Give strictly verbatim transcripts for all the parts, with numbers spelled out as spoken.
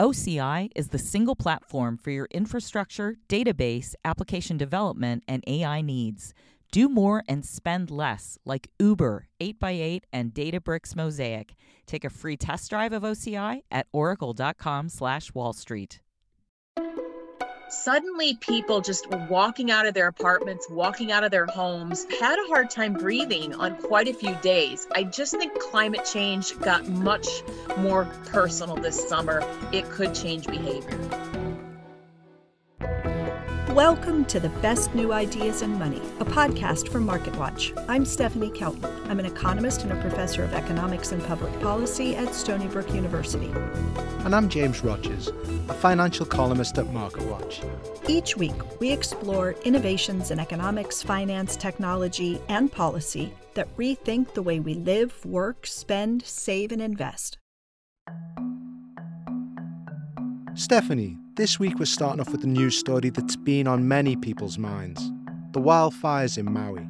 O C I is the single platform for your infrastructure, database, application development, and A I needs. Do more and spend less, like Uber, eight by eight, and Databricks Mosaic. Take a free test drive of O C I at oracle dot com slash wall street. Suddenly, people just walking out of their apartments, walking out of their homes, had a hard time breathing on quite a few days. I just think climate change got much more personal this summer. It could change behavior. Welcome to The Best New Ideas in Money, a podcast from MarketWatch. I'm Stephanie Kelton. I'm an economist and a professor of economics and public policy at Stony Brook University. And I'm James Rogers, a financial columnist at MarketWatch. Each week, we explore innovations in economics, finance, technology, and policy that rethink the way we live, work, spend, save, and invest. Stephanie, this week we're starting off with a news story that's been on many people's minds, the wildfires in Maui.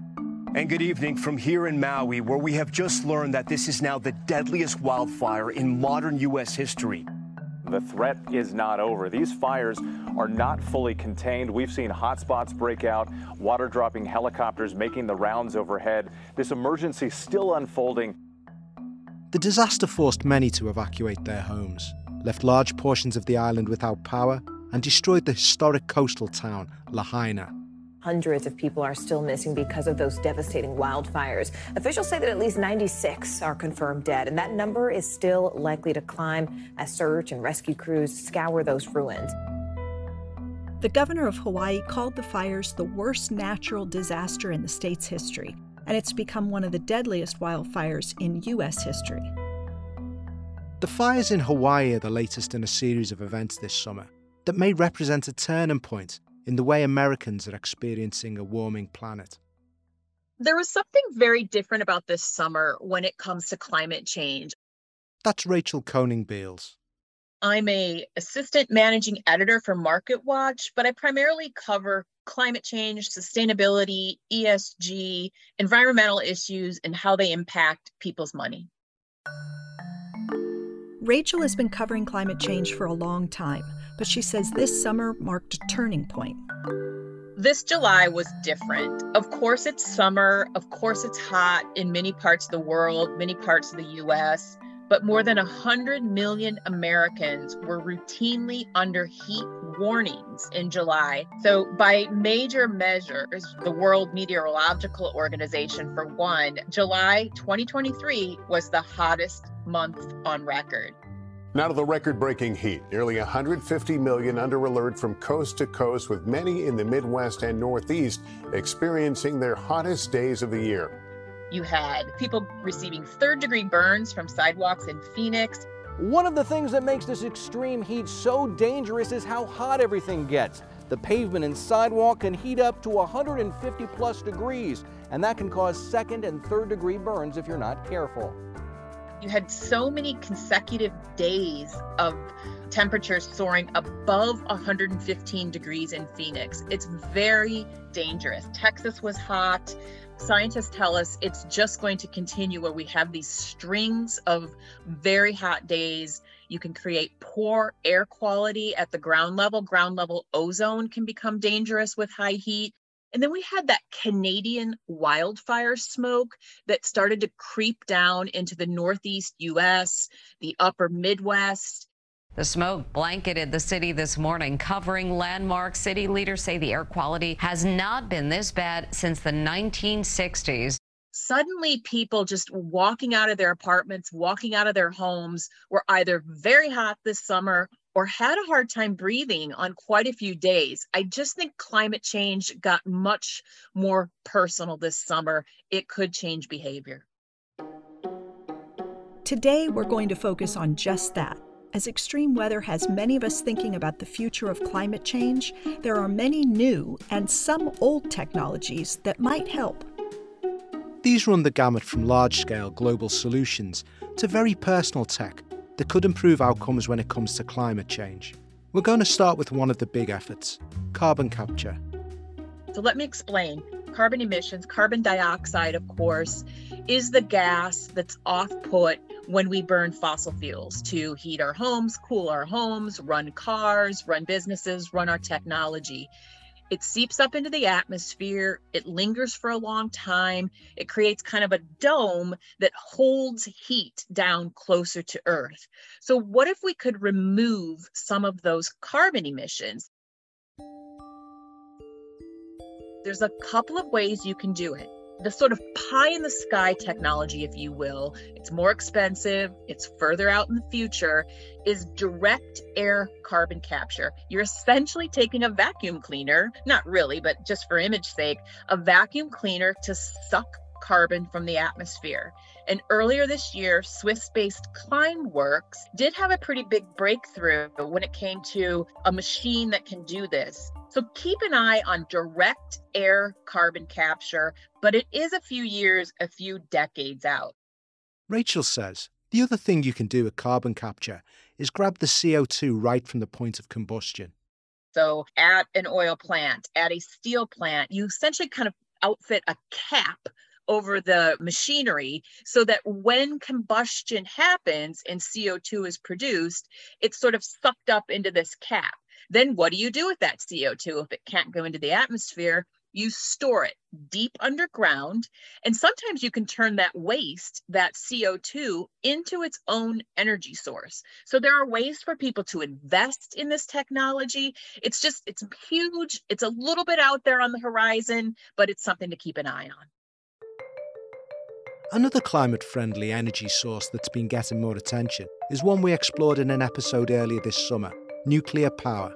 And good evening from here in Maui, where we have just learned that this is now the deadliest wildfire in modern U S history. The threat is not over. These fires are not fully contained. We've seen hotspots break out, water dropping helicopters making the rounds overhead. This emergency still unfolding. The disaster forced many to evacuate their homes, left large portions of the island without power, and destroyed the historic coastal town, Lahaina. Hundreds of people are still missing because of those devastating wildfires. Officials say that at least ninety-six are confirmed dead, and that number is still likely to climb as search and rescue crews scour those ruins. The governor of Hawaii called the fires the worst natural disaster in the state's history, and it's become one of the deadliest wildfires in U S history. The fires in Hawaii are the latest in a series of events this summer that may represent a turning point in the way Americans are experiencing a warming planet. There was something very different about this summer when it comes to climate change. That's Rachel Koning Beals. I'm an assistant managing editor for MarketWatch, but I primarily cover climate change, sustainability, E S G, environmental issues, and how they impact people's money. Rachel has been covering climate change for a long time, but she says this summer marked a turning point. This July was different. Of course it's summer, of course it's hot in many parts of the world, many parts of the U S, but more than one hundred million Americans were routinely under heat warnings in July. So by major measures, the World Meteorological Organization for one, July twenty twenty-three was the hottest month on record. Now to the record-breaking heat. Nearly one hundred fifty million under alert from coast to coast, with many in the Midwest and Northeast experiencing their hottest days of the year. You had people receiving third-degree burns from sidewalks in Phoenix. One of the things that makes this extreme heat so dangerous is how hot everything gets. The pavement and sidewalk can heat up to one hundred fifty plus degrees, and that can cause second and third-degree burns if you're not careful. You had so many consecutive days of temperatures soaring above one hundred fifteen degrees in Phoenix. It's very dangerous. Texas was hot. Scientists tell us it's just going to continue where we have these strings of very hot days. You can create poor air quality at the ground level. Ground level ozone can become dangerous with high heat. And then we had that Canadian wildfire smoke that started to creep down into the Northeast U S, the upper Midwest. The smoke blanketed the city this morning, covering landmarks. City leaders say the air quality has not been this bad since the nineteen sixties. Suddenly, people just walking out of their apartments, walking out of their homes, were either very hot this summer or had a hard time breathing on quite a few days. I just think climate change got much more personal this summer. It could change behavior. Today, we're going to focus on just that. As extreme weather has many of us thinking about the future of climate change, there are many new and some old technologies that might help. These run the gamut from large-scale global solutions to very personal tech that could improve outcomes when it comes to climate change. We're going to start with one of the big efforts, carbon capture. So let me explain. Carbon emissions, carbon dioxide, of course, is the gas that's off-put when we burn fossil fuels to heat our homes, cool our homes, run cars, run businesses, run our technology. It seeps up into the atmosphere, it lingers for a long time, it creates kind of a dome that holds heat down closer to Earth. So what if we could remove some of those carbon emissions? There's a couple of ways you can do it. The sort of pie in the sky technology, if you will, it's more expensive, it's further out in the future, is direct air carbon capture. You're essentially taking a vacuum cleaner, not really, but just for image sake, a vacuum cleaner to suck carbon from the atmosphere. And earlier this year, Swiss-based Climeworks did have a pretty big breakthrough when it came to a machine that can do this. So keep an eye on direct air carbon capture, but it is a few years, a few decades out. Rachel says, the other thing you can do with carbon capture is grab the C O two right from the point of combustion. So at an oil plant, at a steel plant, you essentially kind of outfit a cap over the machinery so that when combustion happens and C O two is produced, it's sort of sucked up into this cap. Then what do you do with that C O two if it can't go into the atmosphere? You store it deep underground, and sometimes you can turn that waste, that C O two, into its own energy source. So there are ways for people to invest in this technology. It's just, it's huge. It's a little bit out there on the horizon, but it's something to keep an eye on. Another climate-friendly energy source that's been getting more attention is one we explored in an episode earlier this summer, nuclear power.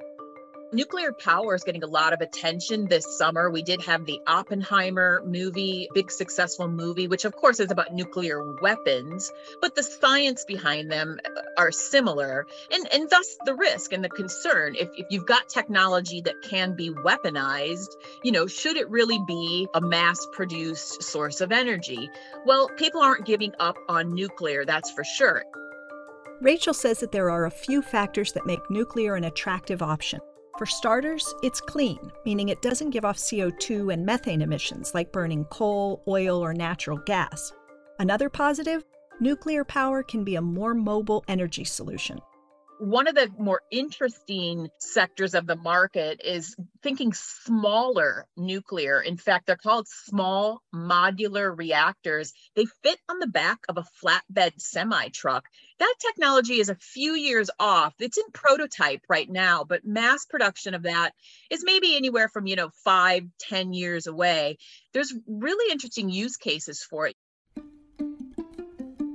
Nuclear power is getting a lot of attention this summer. We did have the Oppenheimer movie, big successful movie, which of course is about nuclear weapons, but the science behind them are similar, and, and thus the risk and the concern. If, if you've got technology that can be weaponized, you know, should it really be a mass-produced source of energy? Well, people aren't giving up on nuclear, that's for sure. Rachel says that there are a few factors that make nuclear an attractive option. For starters, it's clean, meaning it doesn't give off C O two and methane emissions like burning coal, oil, or natural gas. Another positive, nuclear power can be a more mobile energy solution. One of the more interesting sectors of the market is thinking smaller nuclear. In fact, they're called small modular reactors. They fit on the back of a flatbed semi-truck. That technology is a few years off. It's in prototype right now, but mass production of that is maybe anywhere from, you know, five, ten years away. There's really interesting use cases for it.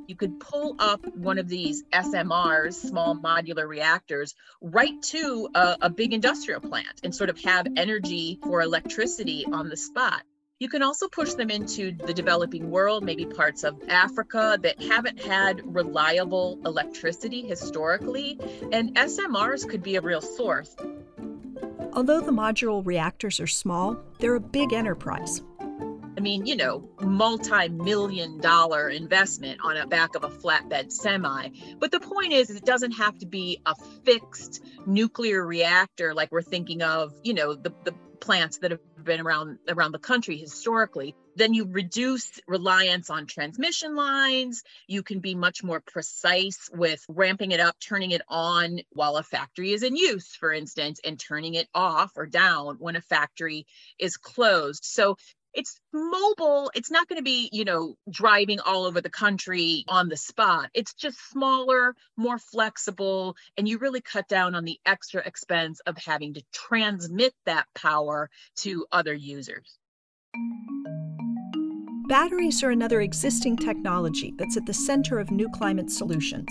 You could pull up one of these S M Rs, small modular reactors, right to a, a big industrial plant and sort of have energy for electricity on the spot. You can also push them into the developing world, maybe parts of Africa that haven't had reliable electricity historically, and S M Rs could be a real source. Although the modular reactors are small, they're a big enterprise. I mean, you know, multi-million dollar investment on the back of a flatbed semi. But the point is, it doesn't have to be a fixed nuclear reactor like we're thinking of, you know, the, the plants that have been around around the country historically. Then you reduce reliance on transmission lines. You can be much more precise with ramping it up, turning it on while a factory is in use, for instance, and turning it off or down when a factory is closed. So it's mobile. It's not going to be, you know, driving all over the country on the spot. It's just smaller, more flexible, and you really cut down on the extra expense of having to transmit that power to other users. Batteries are another existing technology that's at the center of new climate solutions.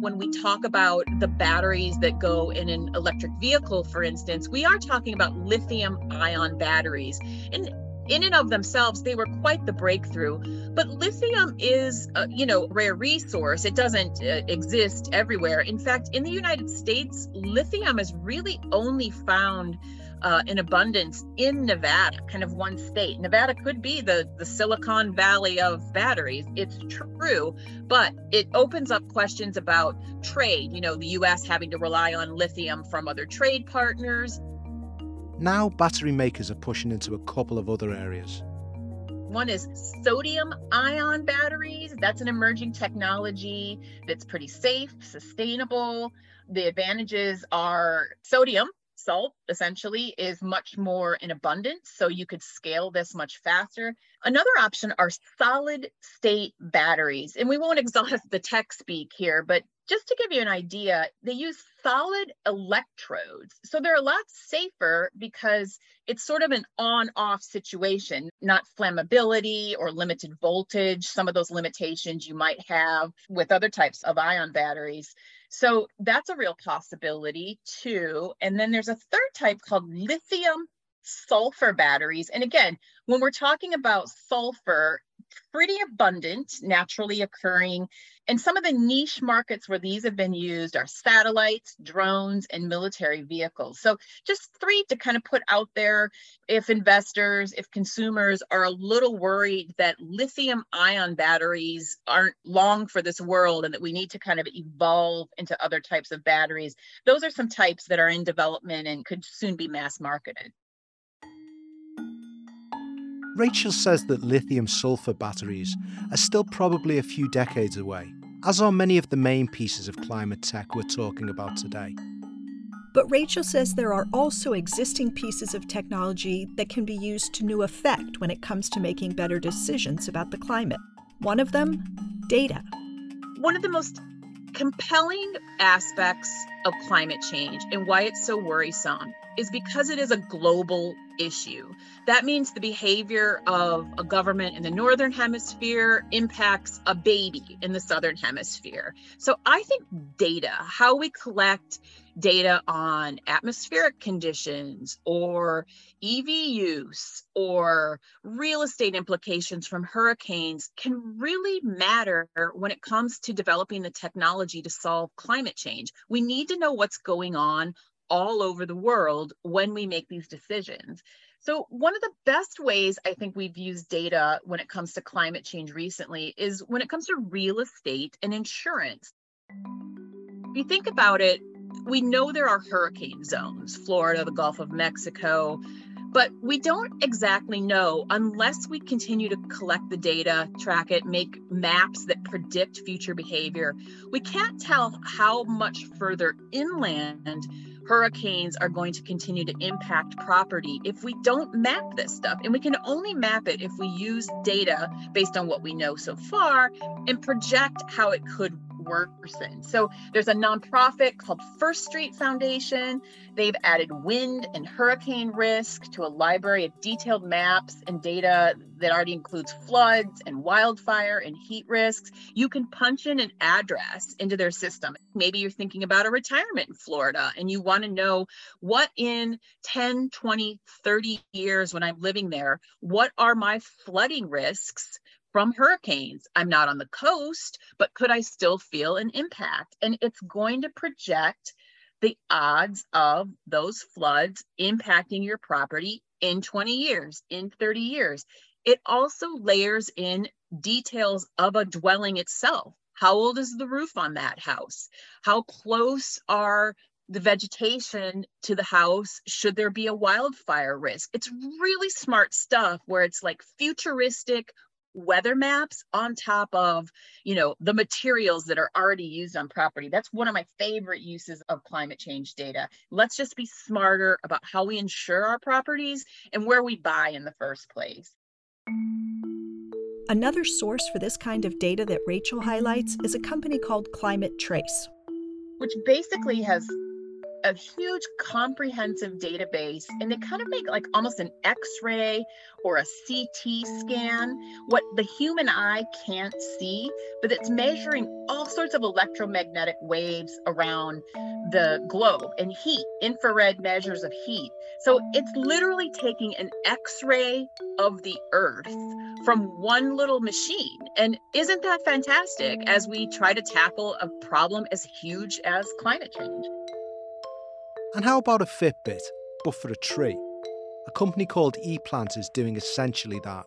When we talk about the batteries that go in an electric vehicle, for instance, we are talking about lithium-ion batteries. And in and of themselves, they were quite the breakthrough. But lithium is, a, you know, rare resource. It doesn't uh, exist everywhere. In fact, in the United States, lithium is really only found uh, in abundance in Nevada, kind of one state. Nevada could be the, the Silicon Valley of batteries. It's true, but it opens up questions about trade. You know, the U S having to rely on lithium from other trade partners. Now battery makers are pushing into a couple of other areas. One is sodium ion batteries. That's an emerging technology that's pretty safe, sustainable. The advantages are sodium, salt, essentially, is much more in abundance, so you could scale this much faster. Another option are solid state batteries. And we won't exhaust the tech speak here, but just to give you an idea, they use solid electrodes. So they're a lot safer because it's sort of an on-off situation, not flammability or limited voltage, some of those limitations you might have with other types of ion batteries. So that's a real possibility too. And then there's a third type called lithium sulfur batteries. And again, when we're talking about sulfur, pretty abundant, naturally occurring. And some of the niche markets where these have been used are satellites, drones, and military vehicles. So just three to kind of put out there if investors, if consumers are a little worried that lithium ion batteries aren't long for this world and that we need to kind of evolve into other types of batteries. Those are some types that are in development and could soon be mass marketed. Rachel says that lithium sulfur batteries are still probably a few decades away, as are many of the main pieces of climate tech we're talking about today. But Rachel says there are also existing pieces of technology that can be used to new effect when it comes to making better decisions about the climate. One of them, data. One of the most compelling aspects of climate change and why it's so worrisome is because it is a global issue. That means the behavior of a government in the northern hemisphere impacts a baby in the southern hemisphere. So I think data, how we collect data on atmospheric conditions or E V use or real estate implications from hurricanes can really matter when it comes to developing the technology to solve climate change. We need to know what's going on all over the world when we make these decisions. So one of the best ways I think we've used data when it comes to climate change recently is when it comes to real estate and insurance. If you think about it, we know there are hurricane zones, Florida, the Gulf of Mexico, but we don't exactly know unless we continue to collect the data, track it, make maps that predict future behavior. We can't tell how much further inland hurricanes are going to continue to impact property if we don't map this stuff. And we can only map it if we use data based on what we know so far and project how it could worsen. So there's a nonprofit called First Street Foundation. They've added wind and hurricane risk to a library of detailed maps and data that already includes floods and wildfire and heat risks. You can punch in an address into their system. Maybe you're thinking about a retirement in Florida and you want to know what in ten, twenty, thirty years when I'm living there, what are my flooding risks from hurricanes? I'm not on the coast, but could I still feel an impact? And it's going to project the odds of those floods impacting your property in twenty years, in thirty years. It also layers in details of a dwelling itself. How old is the roof on that house? How close are the vegetation to the house? Should there be a wildfire risk? It's really smart stuff where it's like futuristic weather maps on top of, you know, the materials that are already used on property. That's one of my favorite uses of climate change data. Let's just be smarter about how we insure our properties and where we buy in the first place. Another source for this kind of data that Rachel highlights is a company called Climate Trace, which basically has a huge comprehensive database, and they kind of make like almost an X-ray or a C T scan, what the human eye can't see, but it's measuring all sorts of electromagnetic waves around the globe and heat, infrared measures of heat. So it's literally taking an X-ray of the earth from one little machine. And isn't that fantastic as we try to tackle a problem as huge as climate change? And how about a Fitbit, but for a tree? A company called ePlant is doing essentially that.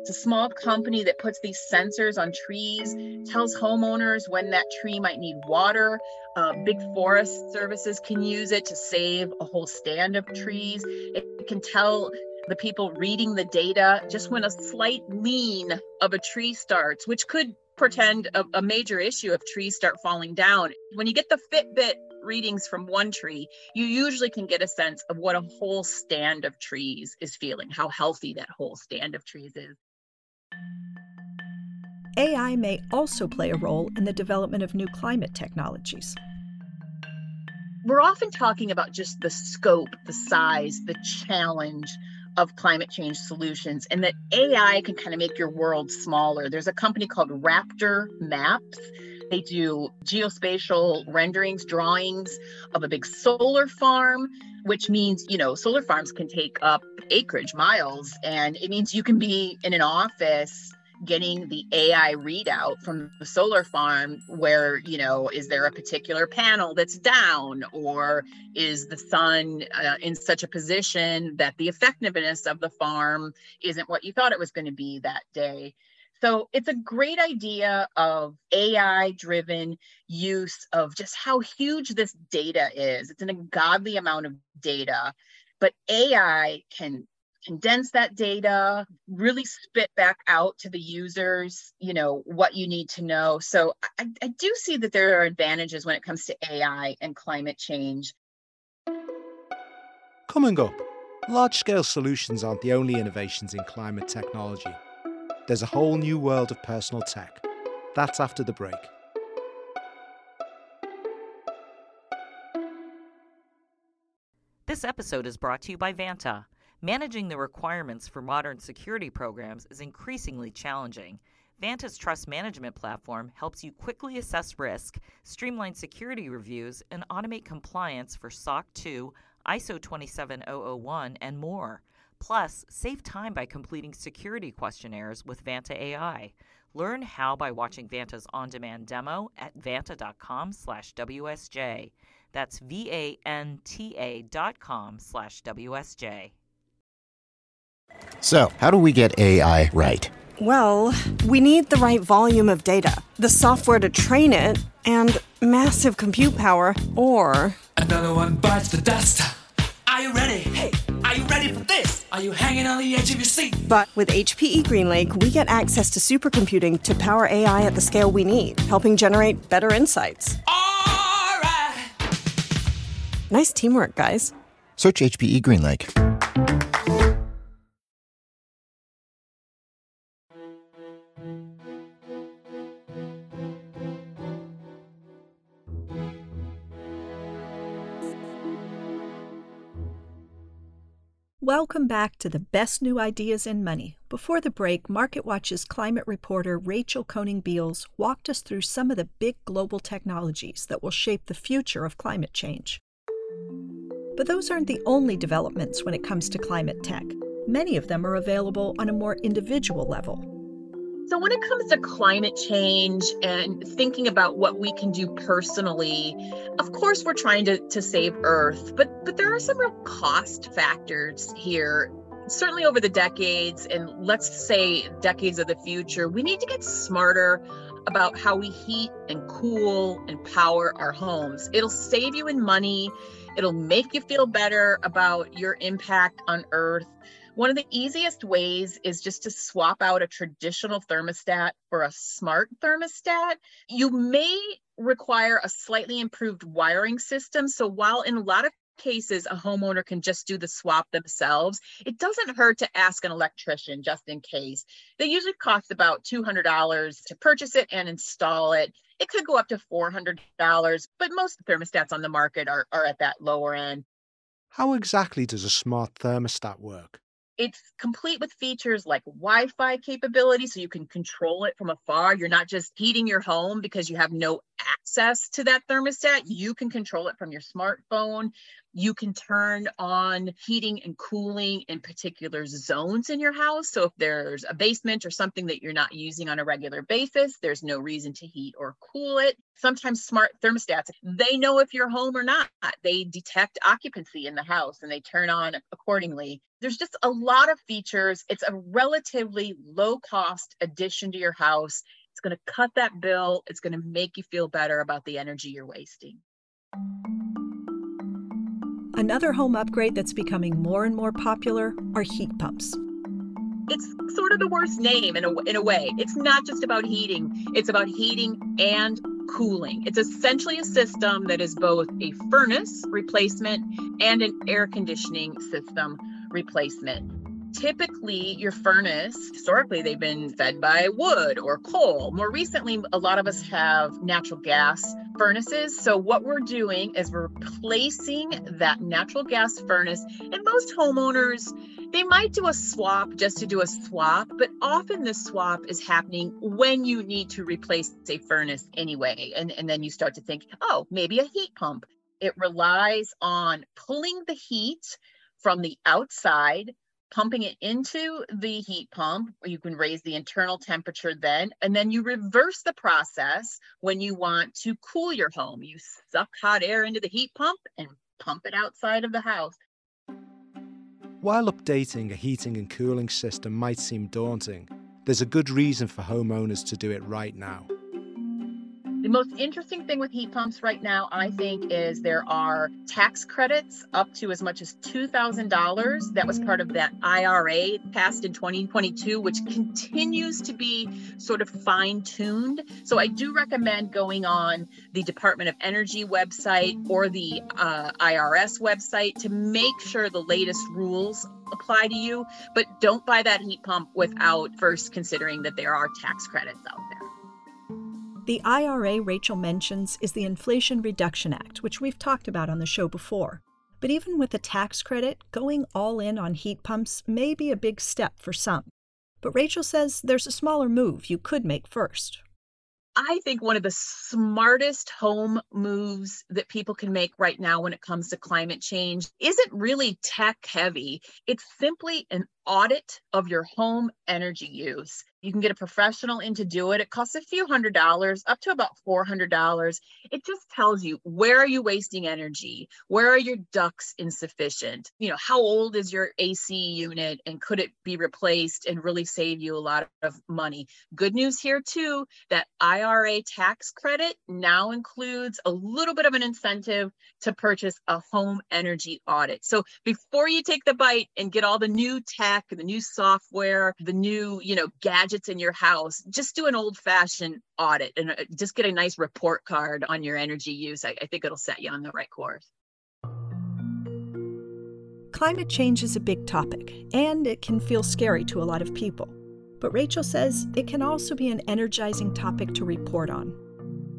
It's a small company that puts these sensors on trees, tells homeowners when that tree might need water. Uh, big forest services can use it to save a whole stand of trees. It can tell the people reading the data, just when a slight lean of a tree starts, which could portend a, a major issue if trees start falling down. When you get the Fitbit readings from one tree, you usually can get a sense of what a whole stand of trees is feeling, how healthy that whole stand of trees is. A I may also play a role in the development of new climate technologies. We're often talking about just the scope, the size, the challenge of climate change solutions, and that A I can kind of make your world smaller. There's a company called Raptor Maps. They do geospatial renderings, drawings of a big solar farm, which means, you know, solar farms can take up acreage, miles, and it means you can be in an office getting the A I readout from the solar farm where, you know, is there a particular panel that's down, or is the sun uh, in such a position that the effectiveness of the farm isn't what you thought it was going to be that day. So it's a great idea of A I-driven use of just how huge this data is. It's an ungodly amount of data, but A I can condense that data, really spit back out to the users, you know, what you need to know. So I, I do see that there are advantages when it comes to A I and climate change. Coming up, large-scale solutions aren't the only innovations in climate technology. There's a whole new world of personal tech. That's after the break. This episode is brought to you by Vanta. Managing the requirements for modern security programs is increasingly challenging. Vanta's trust management platform helps you quickly assess risk, streamline security reviews, and automate compliance for S O C two, I S O twenty-seven thousand one, and more. Plus, save time by completing security questionnaires with Vanta A I. Learn how by watching Vanta's on-demand demo at vanta dot com slash W S J. That's V-A-N-T-A dot com slash W-S-J. So, how do we get A I right? Well, we need the right volume of data, the software to train it, and massive compute power, or... Another one bites the dust. Are you ready? Hey, are you ready for this? Are you hanging on the edge of your seat? But with H P E GreenLake, we get access to supercomputing to power A I at the scale we need, helping generate better insights. All right! Nice teamwork, guys. Search H P E GreenLake. Welcome back to the best new ideas in money. Before the break, MarketWatch's climate reporter Rachel Koning Beals walked us through some of the big global technologies that will shape the future of climate change. But those aren't the only developments when it comes to climate tech. Many of them are available on a more individual level. So when it comes to climate change and thinking about what we can do personally, of course, we're trying to, to save Earth, but, but there are some real cost factors here. Certainly over the decades, and let's say decades of the future, we need to get smarter about how we heat and cool and power our homes. It'll save you in money. It'll make you feel better about your impact on Earth. One of the easiest ways is just to swap out a traditional thermostat for a smart thermostat. You may require a slightly improved wiring system. So while in a lot of cases a homeowner can just do the swap themselves, it doesn't hurt to ask an electrician just in case. They usually cost about two hundred dollars to purchase it and install it. It could go up to four hundred dollars, but most thermostats on the market are, are at that lower end. How exactly does a smart thermostat work? It's complete with features like Wi-Fi capability, so you can control it from afar. You're not just heating your home because you have no access to that thermostat. You can control it from your smartphone. You can turn on heating and cooling in particular zones in your house. So if there's a basement or something that you're not using on a regular basis, there's no reason to heat or cool it. Sometimes smart thermostats, they know if you're home or not. They detect occupancy in the house and they turn on accordingly. There's just a lot of features. It's a relatively low-cost addition to your house. It's going to cut that bill. It's going to make you feel better about the energy you're wasting. Another home upgrade that's becoming more and more popular are heat pumps. It's sort of the worst name in a, in a way. It's not just about heating, it's about heating and cooling. It's essentially a system that is both a furnace replacement and an air conditioning system replacement. Typically, your furnace, historically, they've been fed by wood or coal. More recently, a lot of us have natural gas furnaces. So what we're doing is we're replacing that natural gas furnace. And most homeowners, they might do a swap just to do a swap, but often the swap is happening when you need to replace a furnace anyway. And, and then you start to think, oh, maybe a heat pump. It relies on pulling the heat from the outside, pumping it into the heat pump, you can raise the internal temperature then, and then you reverse the process when you want to cool your home. You suck hot air into the heat pump and pump it outside of the house. While updating a heating and cooling system might seem daunting, there's a good reason for homeowners to do it right now. The most interesting thing with heat pumps right now, I think, is there are tax credits up to as much as two thousand dollars. That was part of that I R A passed in twenty twenty-two, which continues to be sort of fine-tuned. So I do recommend going on the Department of Energy website or the uh, I R S website to make sure the latest rules apply to you. But don't buy that heat pump without first considering that there are tax credits out there. The I R A Rachel mentions is the Inflation Reduction Act, which we've talked about on the show before. But even with the tax credit, going all in on heat pumps may be a big step for some. But Rachel says there's a smaller move you could make first. I think one of the smartest home moves that people can make right now when it comes to climate change isn't really tech heavy. It's simply an audit of your home energy use. You can get a professional in to do it. It costs a few hundred dollars, up to about four hundred dollars. It just tells you, where are you wasting energy? Where are your ducts insufficient? You know, how old is your A C unit and could it be replaced and really save you a lot of money? Good news here too, that I R A tax credit now includes a little bit of an incentive to purchase a home energy audit. So before you take the bite and get all the new tax the new software, the new, you know, gadgets in your house, just do an old-fashioned audit and just get a nice report card on your energy use. I, I think it'll set you on the right course. Climate change is a big topic, and it can feel scary to a lot of people. But Rachel says it can also be an energizing topic to report on.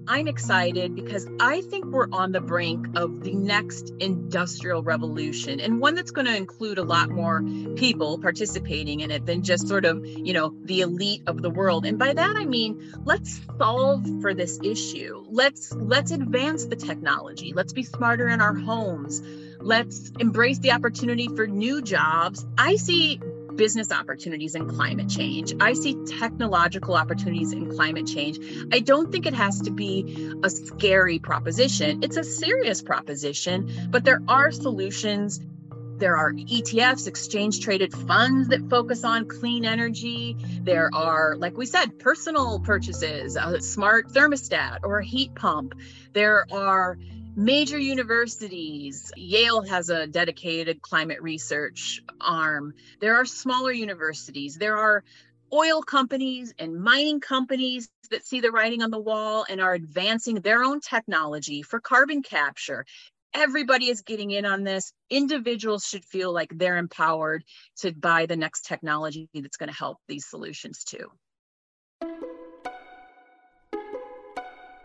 I'm excited because I think we're on the brink of the next industrial revolution, and one that's going to include a lot more people participating in it than just sort of, you know, the elite of the world. And by that, I mean, let's solve for this issue. Let's let's advance the technology. Let's be smarter in our homes. Let's embrace the opportunity for new jobs. I see business opportunities in climate change. I see technological opportunities in climate change. I don't think it has to be a scary proposition. It's a serious proposition, but there are solutions. There are E T Fs, exchange-traded funds that focus on clean energy. There are, like we said, personal purchases, a smart thermostat or a heat pump. There are major universities. Yale has a dedicated climate research arm. There are smaller universities. There are oil companies and mining companies that see the writing on the wall and are advancing their own technology for carbon capture. Everybody is getting in on this. Individuals should feel like they're empowered to buy the next technology that's going to help these solutions too.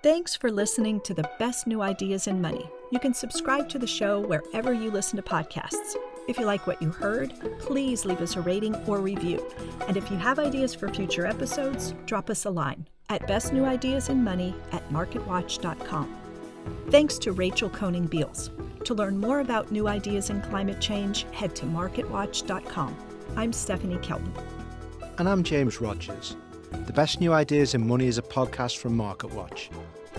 Thanks for listening to The Best New Ideas in Money. You can subscribe to the show wherever you listen to podcasts. If you like what you heard, please leave us a rating or review. And if you have ideas for future episodes, drop us a line at bestnewideasinmoney at marketwatch dot com. Thanks to Rachel Koning Beals. To learn more about new ideas in climate change, head to marketwatch dot com. I'm Stephanie Kelton. And I'm James Rogers. The Best New Ideas in Money is a podcast from MarketWatch.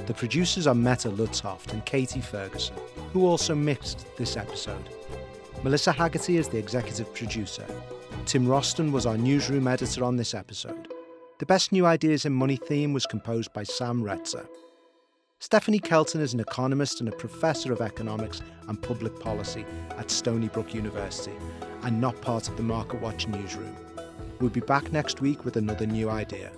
The producers are Meta Ludtoft and Katie Ferguson, who also mixed this episode. Melissa Haggerty is the executive producer. Tim Roston was our newsroom editor on this episode. The Best New Ideas in Money theme was composed by Sam Retzer. Stephanie Kelton is an economist and a professor of economics and public policy at Stony Brook University, and not part of the MarketWatch newsroom. We'll be back next week with another new idea.